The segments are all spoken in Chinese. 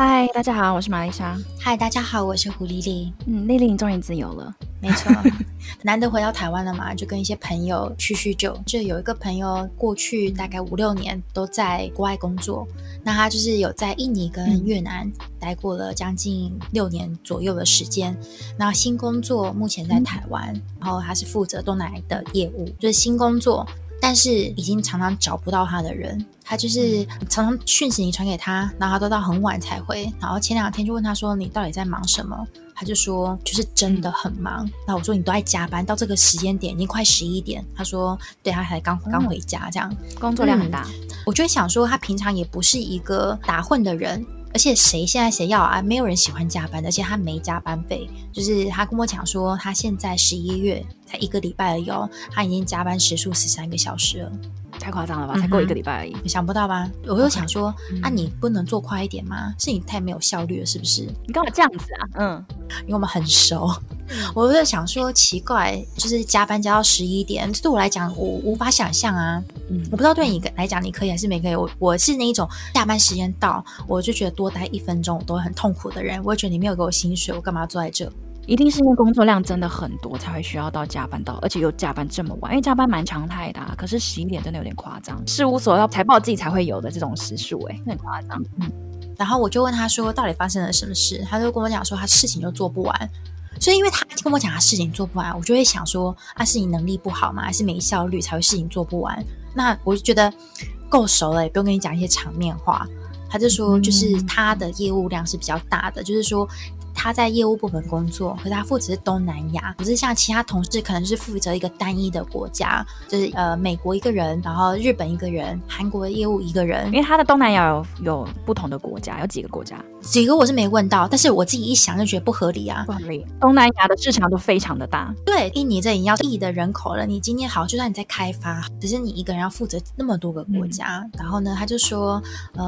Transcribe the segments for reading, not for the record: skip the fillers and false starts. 嗨，大家好，我是玛丽莎。嗨，大家好，我是胡丽丽。丽丽，你终于自由了。没错，难得回到台湾了嘛，就跟一些朋友叙旧。就有一个朋友过去大概5-6年都在国外工作，那他就是有在印尼跟越南待过了将近6年左右的时间，然后新工作目前在台湾，然后他是负责东南亚的业务，就是新工作，但是已经常常找不到他的人。他就是常常讯息你传给他，然后他都到很晚才回。然后前2天就问他说，你到底在忙什么？他就说就是真的很忙。然后我说，你都在加班，到这个时间点已经快11点。他说对，他才刚回家这样。工作量很大。我就想说他平常也不是一个打混的人，而且现在谁要啊，没有人喜欢加班，而且他没加班费。就是他跟我讲说他现在11月才1个礼拜而已哦，他已经加班时数13个小时了。太夸张了吧，才过1个礼拜而已，想不到吧？我又想说，你不能做快一点吗？是你太没有效率了，是不是？你干嘛这样子啊？因为我们很熟，我就想说奇怪，就是加班加到11点，这对我来讲我无法想象啊。我不知道对你来讲你可以还是没可以。我是那一种下班时间到，我就觉得多待1分钟我都很痛苦的人。我会觉得你没有给我薪水，我干嘛坐在这？一定是因为工作量真的很多才会需要到加班到，而且又加班这么晚，因为加班蛮常态的，可是11点真的有点夸张，事务所要财报季才会有的这种时数，很夸张。然后我就问他说到底发生了什么事，他就跟我讲说他事情就做不完。所以因为他跟我讲他事情做不完，我就会想说是你能力不好吗？还是没效率才会事情做不完？那我就觉得够熟了，也不用跟你讲一些场面话。他就说就是他的业务量是比较大的，就是说他在业务部门工作，可是他负责是东南亚，不是像其他同事可能是负责一个单一的国家，就是美国一个人，然后日本一个人，韩国的业务一个人。因为他的东南亚 有不同的国家，有几个国家？几个我是没问到，但是我自己一想就觉得不合理啊，不合理。东南亚的市场都非常的大，对，印尼这已经要1亿的人口了，你今天好，就算你在开发，只是你一个人要负责那么多个国家。然后呢，他就说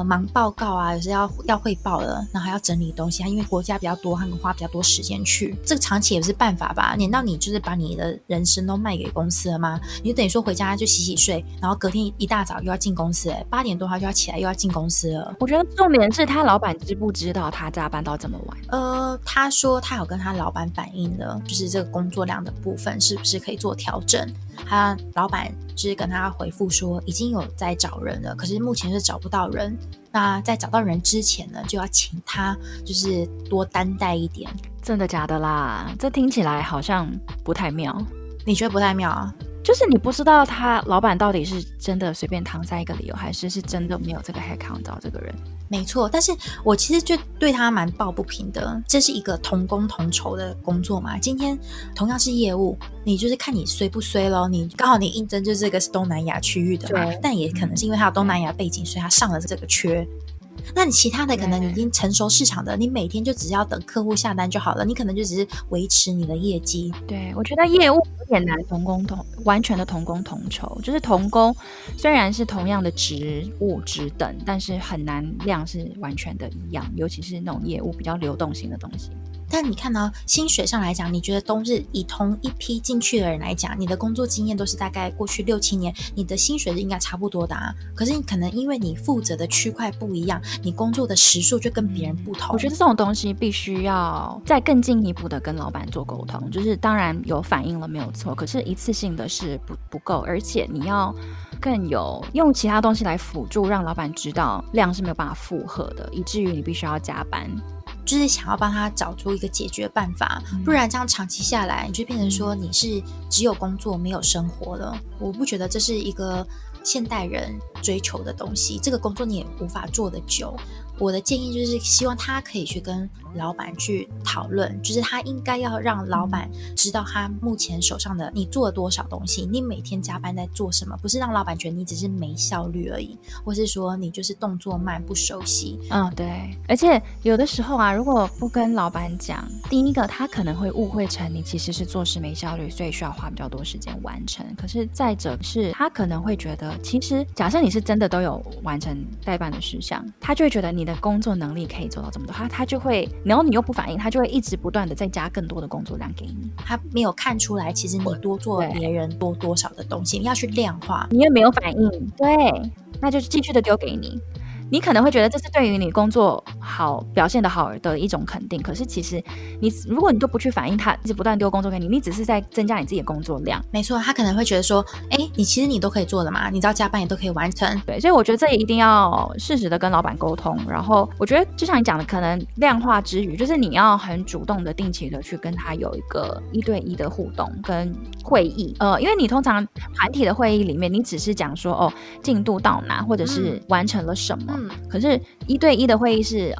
忙报告啊，有时要汇报了，然后还要整理东西，因为国家比较多。花比较多时间去，这个长期也不是办法吧？难道你就是把你的人生都卖给公司了吗？你就等于说回家就洗洗睡，然后隔天一大早又要进公司，8点多他就要起来又要进公司了。我觉得重点是他老板知不知道他加班到这么晚？他说他有跟他老板反映了，就是这个工作量的部分是不是可以做调整？他老板就是跟他回复说已经有在找人了，可是目前是找不到人。那在找到人之前呢，就要请他就是多担待一点。真的假的啦？这听起来好像不太妙。你觉得不太妙啊？就是你不知道他老板到底是真的随便搪塞一个理由，还是真的没有这个 headcount 找这个人。没错，但是我其实就对他蛮抱不平的。这是一个同工同酬的工作嘛，今天同样是业务，你就是看你衰不衰咯。你刚好你应征就是这个是东南亚区域的嘛，但也可能是因为他有东南亚背景，所以他上了这个缺。那你其他的可能已经成熟市场的，你每天就只要等客户下单就好了，你可能就只是维持你的业绩。对，我觉得业务有点难完全的同工同酬，就是同工虽然是同样的职务职等，但是很难量是完全的一样，尤其是那种业务比较流动性的东西。但你看到薪水上来讲，你觉得都是以同一批进去的人来讲，你的工作经验都是大概过去6-7年，你的薪水是应该差不多的啊。可是你可能因为你负责的区块不一样，你工作的时数就跟别人不同。我觉得这种东西必须要再更进一步的跟老板做沟通，就是当然有反应了没有错，可是一次性的是不够，而且你要更有用其他东西来辅助，让老板知道量是没有办法负荷的，以至于你必须要加班。就是想要帮他找出一个解决办法，不然这样长期下来，你就变成说你是只有工作没有生活了。我不觉得这是一个现代人追求的东西，这个工作你也无法做得久。我的建议就是希望他可以去跟老板去讨论，就是他应该要让老板知道他目前手上的你做了多少东西，你每天加班在做什么，不是让老板觉得你只是没效率而已，或是说你就是动作慢不熟悉。对，而且有的时候啊，如果不跟老板讲，第一个他可能会误会成你其实是做事没效率，所以需要花比较多时间完成。可是再者是他可能会觉得，其实假设你是真的都有完成代办的事项，他就会觉得你的工作能力可以做到这么多，他就会，然后你又不反应，他就会一直不断的再加更多的工作量给你。他没有看出来其实你多做别人多少的东西，你要去量化，你又没有反应，对，那就继续的丢给你。你可能会觉得这是对于你工作好表现的好的一种肯定，可是其实你如果你都不去反应，他一直不断丢工作给你，你只是在增加你自己的工作量。没错，他可能会觉得说你其实你都可以做的嘛，你知道加班也都可以完成。对，所以我觉得这也一定要适时的跟老板沟通，然后我觉得就像你讲的，可能量化之余就是你要很主动的定期的去跟他有一个一对一的互动跟会议，因为你通常团体的会议里面你只是讲说哦进度到哪或者是完成了什么，可是一对一的会议是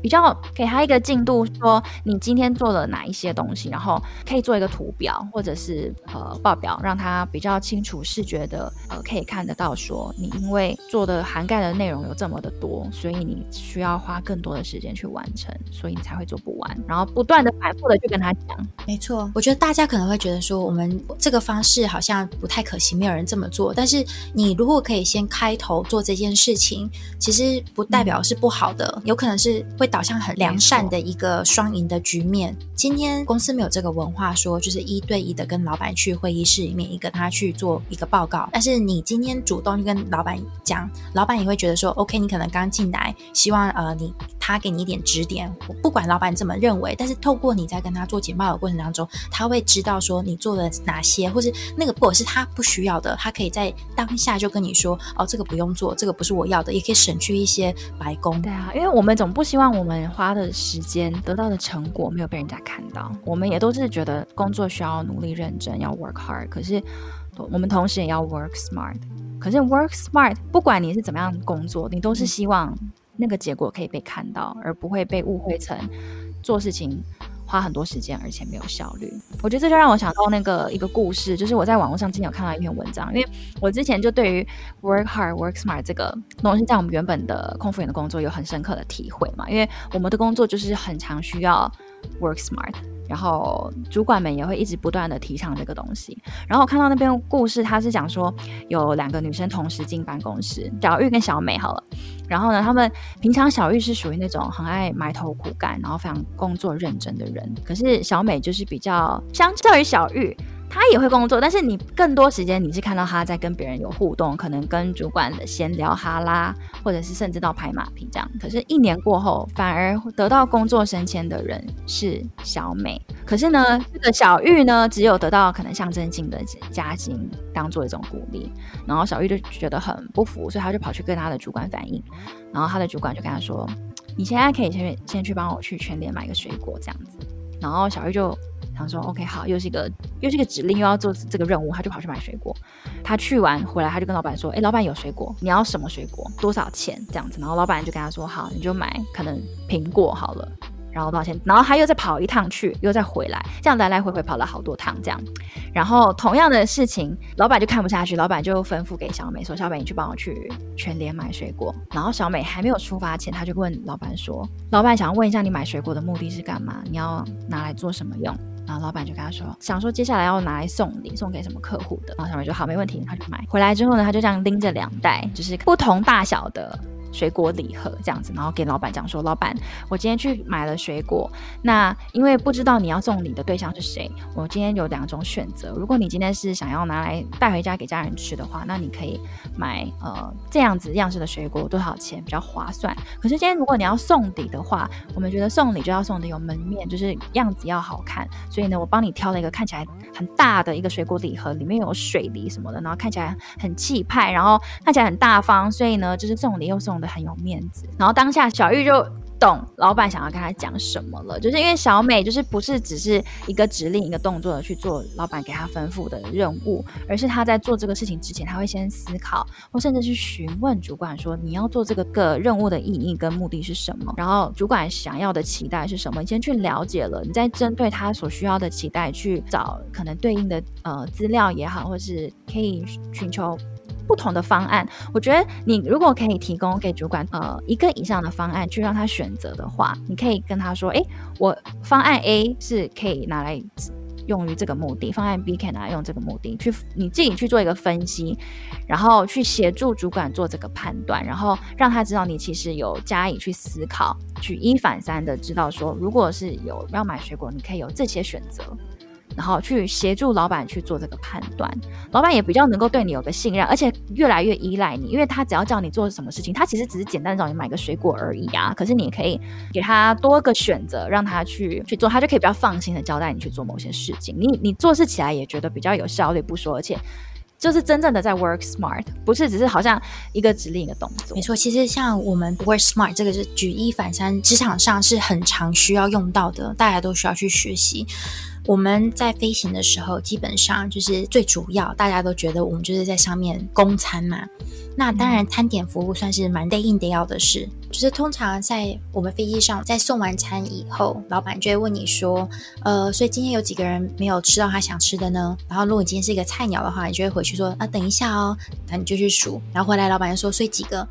比较给他一个进度，说你今天做了哪一些东西，然后可以做一个图表或者是报表，让他比较清楚视觉的可以看得到说你因为做的涵盖的内容有这么的多，所以你需要花更多的时间去完成，所以你才会做不完，然后不断的反复的去跟他讲。没错，我觉得大家可能会觉得说我们这个方式好像不太可行，没有人这么做，但是你如果可以先开头做这件事情，其实不代表是不好的，有可能是会导向很良善的一个双赢的局面。今天公司没有这个文化说就是一对一的跟老板去会议室里面一个他去做一个报告，但是你今天主动跟老板讲，老板也会觉得说 OK 你可能刚进来，希望他给你一点指点，我不管老板怎么认为，但是透过你在跟他做简报的过程当中，他会知道说你做了哪些，或是那个或是他不需要的，他可以在当下就跟你说哦这个不用做，这个不是我要的，也可以省去一些白工。对啊，因为我们总不希望我们花的时间得到的成果没有被人家看到，我们也都是觉得工作需要努力认真，要 work hard， 可是我们同时也要 work smart， 可是 work smart 不管你是怎么样工作，你都是希望那个结果可以被看到，而不会被误会成做事情花很多时间而且没有效率。我觉得这就让我想到一个故事，就是我在网络上今天有看到一篇文章，因为我之前就对于 work hard work smart 这个东西在我们原本的空服员的工作有很深刻的体会嘛，因为我们的工作就是很常需要 work smart， 然后主管们也会一直不断的提倡这个东西。然后我看到那篇故事，他是讲说有两个女生同时进办公室，小玉跟小美好了，然后呢，他们平常小玉是属于那种很爱埋头苦干，然后非常工作认真的人，可是小美就是比较相较于小玉，她也会工作，但是你更多时间你是看到她在跟别人有互动，可能跟主管的闲聊哈拉，或者是甚至到拍马屁这样。可是一年过后，反而得到工作升迁的人是小美，可是呢，这个小玉呢，只有得到可能象征性的加薪当做一种鼓励，然后小玉就觉得很不服，所以她就跑去跟她的主管反映，然后她的主管就跟她说：“你现在可以先去帮我去全联买个水果这样子。”然后小玉就想说 OK 好，又是一个指令，又要做这个任务，他就跑去买水果。他去完回来，他就跟老板说老板有水果，你要什么水果多少钱这样子。然后老板就跟他说好，你就买可能苹果好了，然后多少钱。然后他又再跑一趟去，又再回来，这样来来回回跑了好多趟这样。然后同样的事情，老板就看不下去，老板就吩咐给小美说：“小美，你去帮我去全联买水果。”然后小美还没有出发前，他就问老板说：“老板，想要问一下你买水果的目的是干嘛？你要拿来做什么用？”然后老板就跟他说，想说接下来要拿来送礼，送给什么客户的。然后小美就好，没问题，他就买。回来之后呢，他就这样拎着2袋，就是不同大小的水果礼盒这样子，然后给老板讲说，老板，我今天去买了水果，那因为不知道你要送礼的对象是谁，我今天有2种选择，如果你今天是想要拿来带回家给家人吃的话，那你可以买这样子样式的水果，多少钱比较划算。可是今天如果你要送礼的话，我们觉得送礼就要送的有门面，就是样子要好看，所以呢，我帮你挑了一个看起来很大的一个水果礼盒，里面有水梨什么的，然后看起来很气派，然后看起来很大方，所以呢，就是送礼又送很有面子。然后当下小玉就懂老板想要跟他讲什么了，就是因为小美就是不是只是一个指令一个动作的去做老板给他吩咐的任务，而是他在做这个事情之前，他会先思考或甚至去询问主管说，你要做这个任务的意义跟目的是什么，然后主管想要的期待是什么，你先去了解了，你再针对他所需要的期待去找可能对应的资料也好，或是可以寻求不同的方案。我觉得你如果可以提供给主管一个以上的方案去让他选择的话，你可以跟他说我方案 A 是可以拿来用于这个目的，方案 B 可以拿来用这个目的，你自己去做一个分析，然后去协助主管做这个判断，然后让他知道你其实有加以去思考，举一反三的知道说，如果是有要买水果，你可以有这些选择，然后去协助老板去做这个判断，老板也比较能够对你有个信任，而且越来越依赖你，因为他只要叫你做什么事情，他其实只是简单找你买个水果而已啊，可是你可以给他多个选择，让他去做，他就可以比较放心的交代你去做某些事情，你做事起来也觉得比较有效率不说，而且就是真正的在 work smart， 不是只是好像一个指令一个动作。没错，其实像我们 work smart 这个是举一反三，职场上是很常需要用到的，大家都需要去学习。我们在飞行的时候基本上就是最主要大家都觉得我们就是在上面供餐嘛，那当然餐点服务算是蛮 day in day out 的事，就是通常在我们飞机上在送完餐以后，老板就会问你说所以今天有几个人没有吃到他想吃的呢，然后如果你今天是一个菜鸟的话，你就会回去说啊等一下哦，然后你就去数，然后回来老板就说所以几个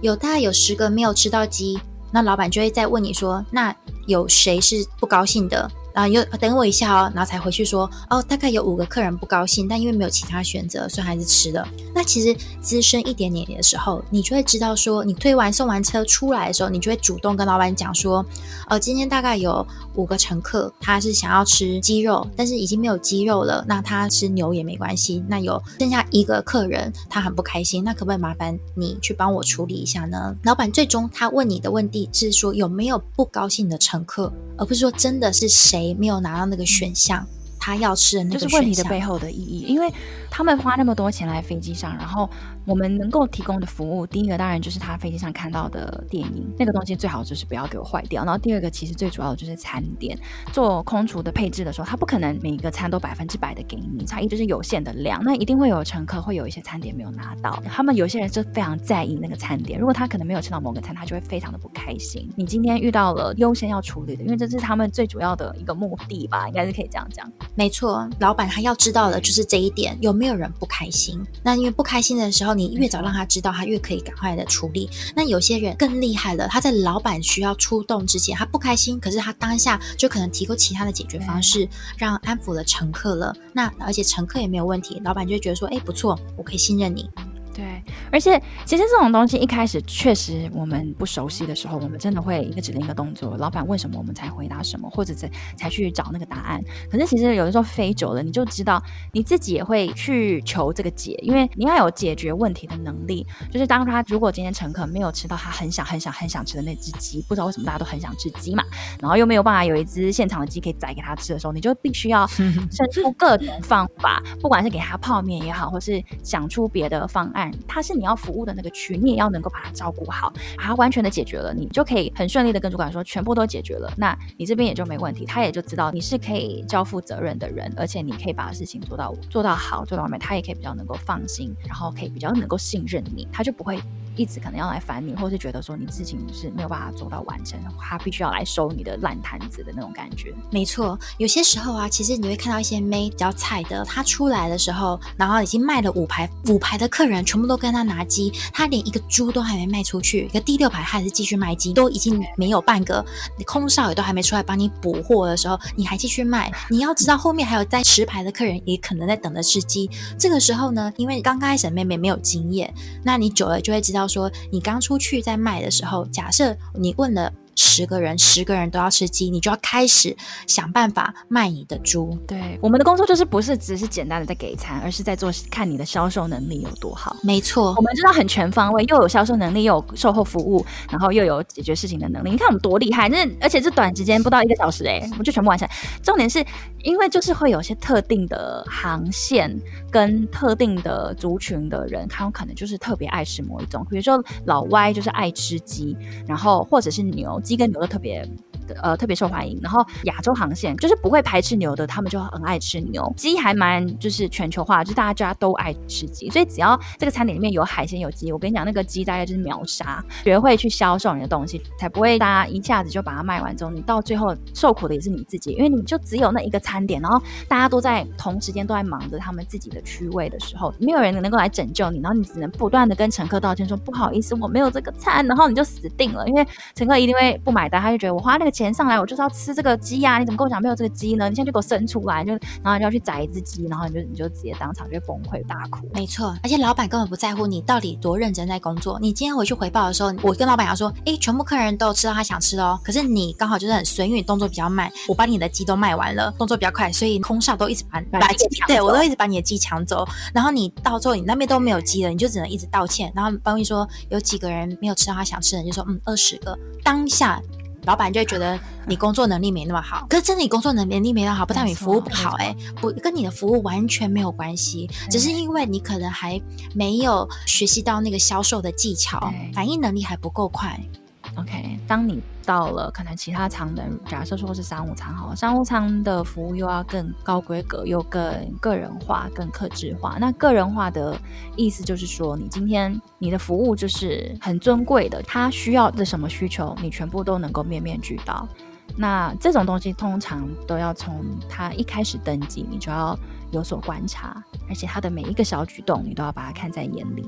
有大概有10个没有吃到鸡，那老板就会再问你说那有谁是不高兴的，然后又等我一下哦，然后才回去说哦，大概有5个客人不高兴，但因为没有其他选择，所以还是吃了。那其实资深一点点的时候，你就会知道说，你推完送完车出来的时候，你就会主动跟老板讲说，哦，今天大概有5个乘客，他是想要吃鸡肉，但是已经没有鸡肉了，那他吃牛也没关系。那有剩下1个客人，他很不开心，那可不可以麻烦你去帮我处理一下呢？老板最终他问你的问题是说有没有不高兴的乘客，而不是说真的是谁没有拿到那个选项，他要吃的那个选项，就是问题的背后的意义。因为他们花那么多钱来飞机上，然后我们能够提供的服务，第一个当然就是他飞机上看到的电影，那个东西最好就是不要给我坏掉。然后第二个其实最主要的就是餐点，做空厨的配置的时候，他不可能每个餐都100%的给你，它一直是有限的量，那一定会有乘客会有一些餐点没有拿到，他们有些人就非常在意那个餐点，如果他可能没有吃到某个餐，他就会非常的不开心。你今天遇到了优先要处理的，因为这是他们最主要的一个目的吧，应该是可以这样讲。没错，老板他要知道的就是这一点，有没有人不开心，那因为不开心的时候你越早让他知道，他越可以赶快的处理。那有些人更厉害了，他在老板需要出动之前他不开心，可是他当下就可能提供其他的解决方式，让安抚了乘客了，那而且乘客也没有问题，老板就会觉得说不错，我可以信任你。对，而且其实这种东西一开始确实我们不熟悉的时候，我们真的会一个指令一个动作，老板问什么我们才回答什么，或者才去找那个答案。可是其实有的时候飞久了，你就知道你自己也会去求这个解，因为你要有解决问题的能力。就是当他如果今天乘客没有吃到他很想吃的那只鸡，不知道为什么大家都很想吃鸡嘛，然后又没有办法有一只现场的鸡可以宰给他吃的时候，你就必须要生出各种方法不管是给他泡面也好，或是想出别的方案，他是你要服务的那个区，你也要能够把它照顾好，把它完全的解决了，你就可以很顺利的跟主管说全部都解决了，那你这边也就没问题，他也就知道你是可以交付责任的人，而且你可以把事情做到好做到美，他也可以比较能够放心，然后可以比较能够信任你，他就不会一直可能要来烦你，或是觉得说你事情是没有办法做到完成，他必须要来收你的烂摊子的那种感觉。没错，有些时候啊，其实你会看到一些妹比较菜的，她出来的时候，然后已经卖了5排的客人全部都跟她拿鸡，她连一个猪都还没卖出去，可第6排她还是继续卖鸡，都已经没有半个，空少也都还没出来帮你补货的时候，你还继续卖，你要知道后面还有在10排的客人也可能在等的是鸡。这个时候呢，因为刚开始妹妹没有经验，那你久了就会知道说你刚出去在卖的时候，假设你问了10个人，10个人都要吃鸡，你就要开始想办法卖你的猪。对，我们的工作就是不是只是简单的在给餐，而是在做看你的销售能力有多好。没错，我们知道很全方位，又有销售能力，又有售后服务，然后又有解决事情的能力。你看我们多厉害，而且是短时间不到1个小时我们就全部完成。重点是因为就是会有些特定的航线跟特定的族群的人，他可能就是特别爱吃某一种，比如说老外就是爱吃鸡，然后或者是牛跟牛都特别受欢迎，然后亚洲航线就是不会排斥牛的，他们就很爱吃牛。鸡还蛮就是全球化，就是大家都爱吃鸡，所以只要这个餐点里面有海鲜有鸡，我跟你讲那个鸡大概就是秒杀。学会去销售你的东西，才不会大家一下子就把它卖完之后，你到最后受苦的也是你自己，因为你就只有那一个餐点，然后大家都在同时间都在忙着他们自己的区位的时候，没有人能够来拯救你，然后你只能不断的跟乘客道歉说不好意思我没有这个餐，然后你就死定了，因为乘客一定会不买单，他就觉得我花那个钱上来，我就是要吃这个鸡啊，你怎么跟我讲没有这个鸡呢？你现在就给我生出来，就然后就要去宰一只鸡，然后你就直接当场就崩溃大哭。没错，而且老板根本不在乎你到底多认真在工作。你今天回去回报的时候，我跟老板讲说，哎，全部客人都有吃到他想吃的哦，可是你刚好就是很随运，动作比较慢，我把你的鸡都卖完了，动作比较快，所以空少都一直把鸡，对我都一直把你的鸡抢走，然后你到最后你那边都没有鸡了，你就只能一直道歉，然后帮你说有几个人没有吃到他想吃的，就说20个。当下老板就会觉得你工作能力没那么好，可是真的你工作能力没那么好，不代表你服务不好，不跟你的服务完全没有关系，只是因为你可能还没有学习到那个销售的技巧，反应能力还不够快。OK， 当你到了可能其他舱的，假设说是商务舱好了，商务舱的服务又要更高规格，又更个人化、更客制化。那个人化的意思就是说，你今天你的服务就是很尊贵的，他需要的什么需求，你全部都能够面面俱到。那这种东西通常都要从他一开始登记，你就要有所观察，而且他的每一个小举动，你都要把他看在眼里。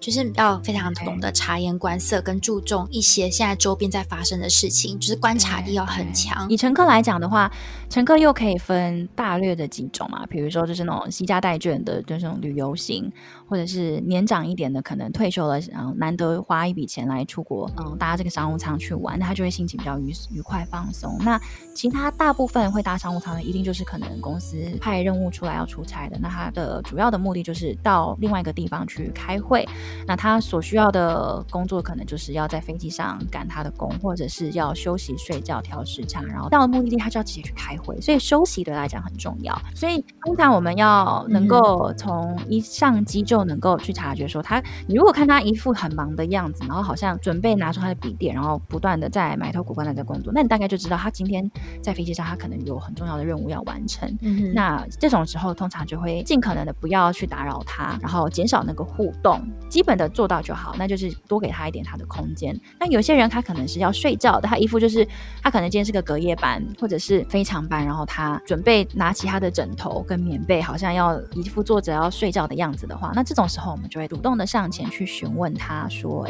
就是要非常懂得察言观色，跟注重一些现在周边在发生的事情，就是观察力要很强。以乘客来讲的话，乘客又可以分大略的几种嘛，比如说就是那种惜家带眷的，就是那种旅游型，或者是年长一点的，可能退休了，然后难得花一笔钱来出国，搭这个商务舱去玩，那他就会心情比较 愉快放松。那其他大部分会搭商务舱的，一定就是可能公司派任务出来要出差的，那他的主要的目的就是到另外一个地方去开会，那他所需要的工作可能就是要在飞机上赶他的工，或者是要休息睡觉调时差，然后到了目的地他就要直接去开会，所以休息对他来讲很重要。所以通常我们要能够从一上机就能够去察觉说他，你如果看他一副很忙的样子，然后好像准备拿出他的笔电，然后不断的在埋头苦干的在工作，那你大概就知道他今天在飞机上他可能有很重要的任务要完成。那这种时候通常就会尽可能的不要去打扰他，然后减少那个互动，基本的做到就好，那就是多给他一点他的空间。那有些人他可能是要睡觉的，他一副就是他可能今天是个隔夜班或者是非常班，然后他准备拿起他的枕头跟棉被，好像要一副坐着要睡觉的样子的话，那这种时候我们就会主动的上前去询问他说，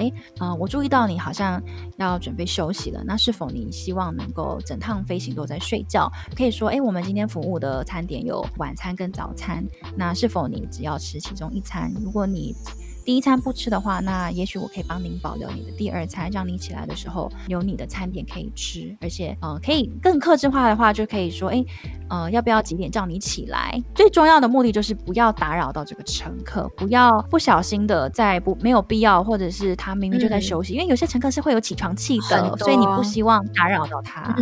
我注意到你好像要准备休息了，那是否你希望能够整趟飞行都在睡觉？可以说我们今天服务的餐点有晚餐跟早餐，那是否你只要吃其中一餐？如果你第一餐不吃的话，那也许我可以帮您保留你的第二餐，让你起来的时候有你的餐点可以吃，而且可以更客制化的话，就可以说要不要几点叫你起来？最重要的目的就是不要打扰到这个乘客，不要不小心的在没有必要，或者是他明明就在休息，因为有些乘客是会有起床气的，所以你不希望打扰到他。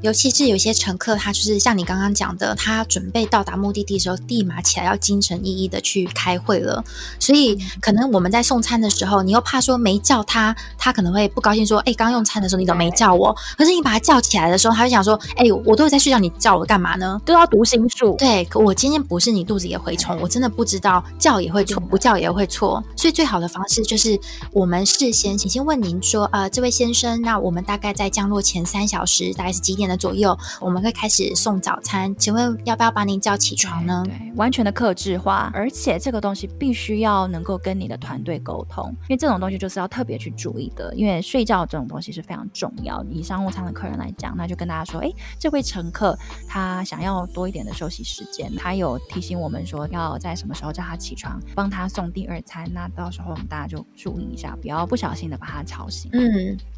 尤其是有些乘客，他就是像你刚刚讲的，他准备到达目的地的时候，立马起来要精神奕奕的去开会了，所以可能我们在送餐的时候，你又怕说没叫他，他可能会不高兴说，刚用餐的时候你怎么没叫我？可是你把他叫起来的时候，他就想说，我都有在睡觉，你叫我干嘛呢？都要读心术。对，我今天不是你肚子也蛔虫，我真的不知道，叫也会错，不叫也会错。所以最好的方式就是我们事先先问您说，这位先生，那我们大概在降落前3小时，大概是几点的左右，我们会开始送早餐，请问要不要把您叫起床呢？对，完全的客制化，而且这个东西必须要能够跟你的团队沟通，因为这种东西就是要特别去注意的，因为睡觉这种东西是非常重要。以商务舱的客人来讲，那就跟大家说，这位乘客他想要多一点的休息时间，他有提醒我们说要在什么时候叫他起床，帮他送第二餐，那到时候我们大家就注意一下，不要不小心的把他吵醒。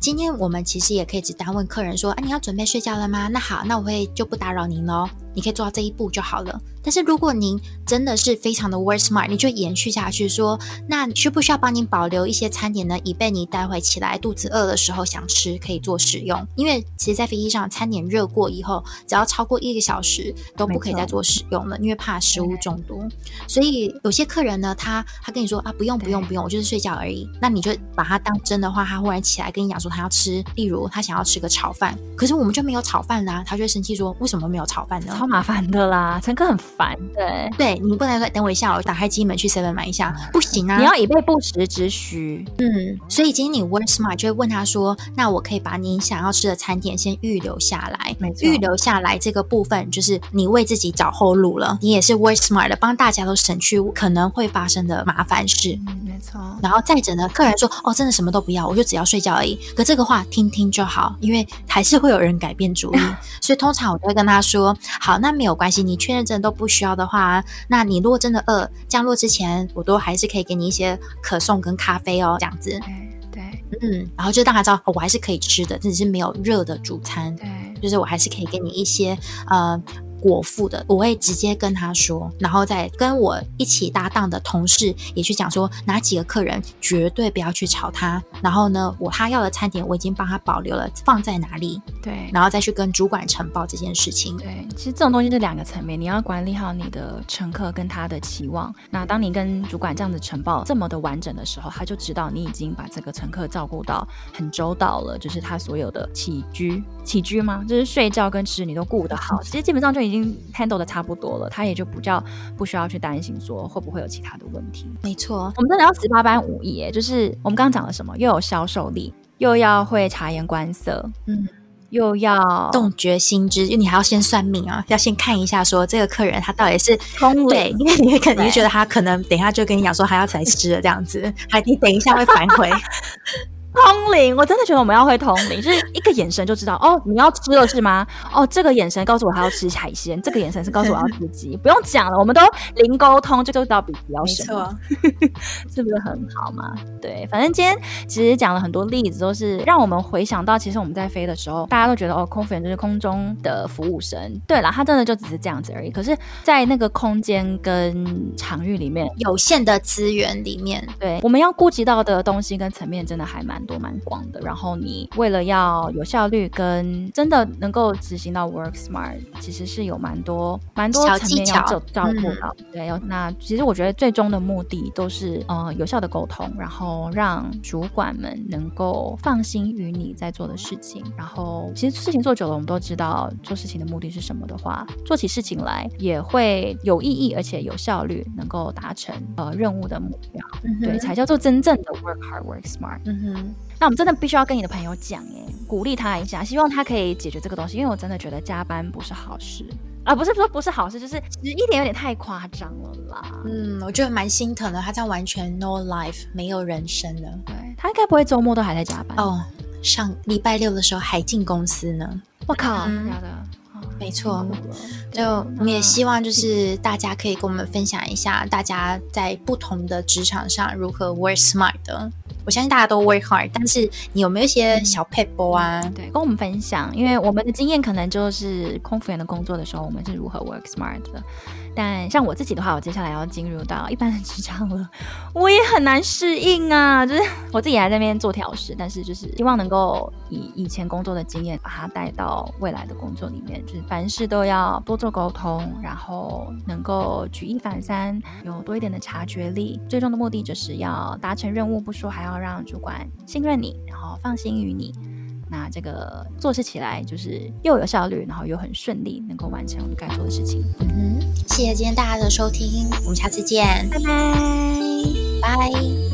今天我们其实也可以只单问客人说，你要准备睡觉了吗？那好，那我会就不打扰您咯，你可以做到这一步就好了。但是如果您真的是非常的 work smart， 你就延续下去说，那需不需要帮您保留一些餐点呢，以备你待会起来肚子饿的时候想吃可以做使用？因为其实在飞机上餐点热过以后，只要超过1个小时都不可以再做使用了，因为怕食物中毒。所以有些客人呢，他跟你说不用，我就是睡觉而已，那你就把他当真的话，他忽然起来跟你讲说他要吃，例如他想要吃个炒饭，可是我们就没有炒饭啦，他就会生气说为什么没有炒饭呢？超麻烦的啦，乘客很烦。对，对你不能说等我一下，我打开机门去 7-Eleven 买一下，不行啊，你要以备不时之需。嗯，所以今天你 work smart 就会问他说，那我可以把你想要吃的餐点先预留下来，预留下来这个部分就是你为自己找后路了，你也是 work smart 的，帮大家都省去可能会发生的麻烦事。嗯，没错。然后再者呢，客人说哦，真的什么都不要，我就只要睡觉而已。可这个话听听就好，因为还是会有人改变主意。所以通常我都会跟他说，好，那没有关系，你确认真的都不需要的话，那你如果真的饿，降落之前我都还是可以给你一些可颂跟咖啡哦，这样子。对，嗯，然后就让他知道，哦，我还是可以吃的，这只是没有热的主餐。对，就是我还是可以给你一些果腹的，我会直接跟他说，然后再跟我一起搭档的同事也去讲说，哪几个客人绝对不要去吵他，然后呢，他要的餐点我已经帮他保留了，放在哪里。对，然后再去跟主管呈报这件事情。对，其实这种东西是两个层面，你要管理好你的乘客跟他的期望，那当你跟主管这样子呈报这么的完整的时候，他就知道你已经把这个乘客照顾到很周到了，就是他所有的起居吗，就是睡觉跟吃你都顾得好，其实基本上就已经handle 的差不多了，他也就比较不需要去担心说会不会有其他的问题。没错，我们真的要18般武艺耶，就是我们刚刚讲了什么，又有销售力，又要会察言观色，嗯，又要洞觉心知，因为你还要先算命啊，要先看一下说这个客人他到底是空，对，因为你肯定觉得他可能等一下就跟你讲说还要才吃了这样子，还你等一下会反悔。通灵，我真的觉得我们要会通灵，就是一个眼神就知道哦，你要吃了是吗？哦，这个眼神告诉我还要吃海鲜，这个眼神是告诉我要吃鸡，不用讲了，我们都零沟通就知道彼此要什么，是不是很好嘛？对，反正今天其实讲了很多例子，都是让我们回想到，其实我们在飞的时候，大家都觉得哦，空服员就是空中的服务生，对啦，他真的就只是这样子而已。可是，在那个空间跟场域里面，有限的资源里面，对，我们要顾及到的东西跟层面真的还蛮广的，然后你为了要有效率跟真的能够执行到 work smart， 其实是有蛮多层面要照顾到。对，那其实我觉得最终的目的都是有效的沟通，然后让主管们能够放心于你在做的事情。然后其实事情做久了，我们都知道做事情的目的是什么的话，做起事情来也会有意义，而且有效率，能够达成任务的目标。对，才叫做真正的 work hard work smart。那我们真的必须要跟你的朋友讲耶，鼓励他一下，希望他可以解决这个东西，因为我真的觉得加班不是好事啊，不是说不是好事，就是11点有点太夸张了啦。嗯，我觉得蛮心疼的，他这样完全 no life， 没有人生了。对，他应该不会周末都还在加班哦，上礼拜六的时候还进公司呢。我靠，真的。没错，就我们也希望就是大家可以跟我们分享一下，大家在不同的职场上如何 work smart 的。我相信大家都 work hard， 但是你有没有一些小 pebble 啊？对，跟我们分享，因为我们的经验可能就是空服员的工作的时候，我们是如何 work smart 的。但像我自己的话，我接下来要进入到一般的职场了，我也很难适应啊，就是我自己还在那边做调试，但是就是希望能够以以前工作的经验把它带到未来的工作里面，就是凡事都要多做沟通，然后能够举一反三，有多一点的察觉力，最终的目的就是要达成任务不说，还要让主管信任你，然后放心于你，那这个做事起来就是又有效率，然后又很顺利，能够完成我们该做的事情。谢谢今天大家的收听，我们下次见，拜拜，拜。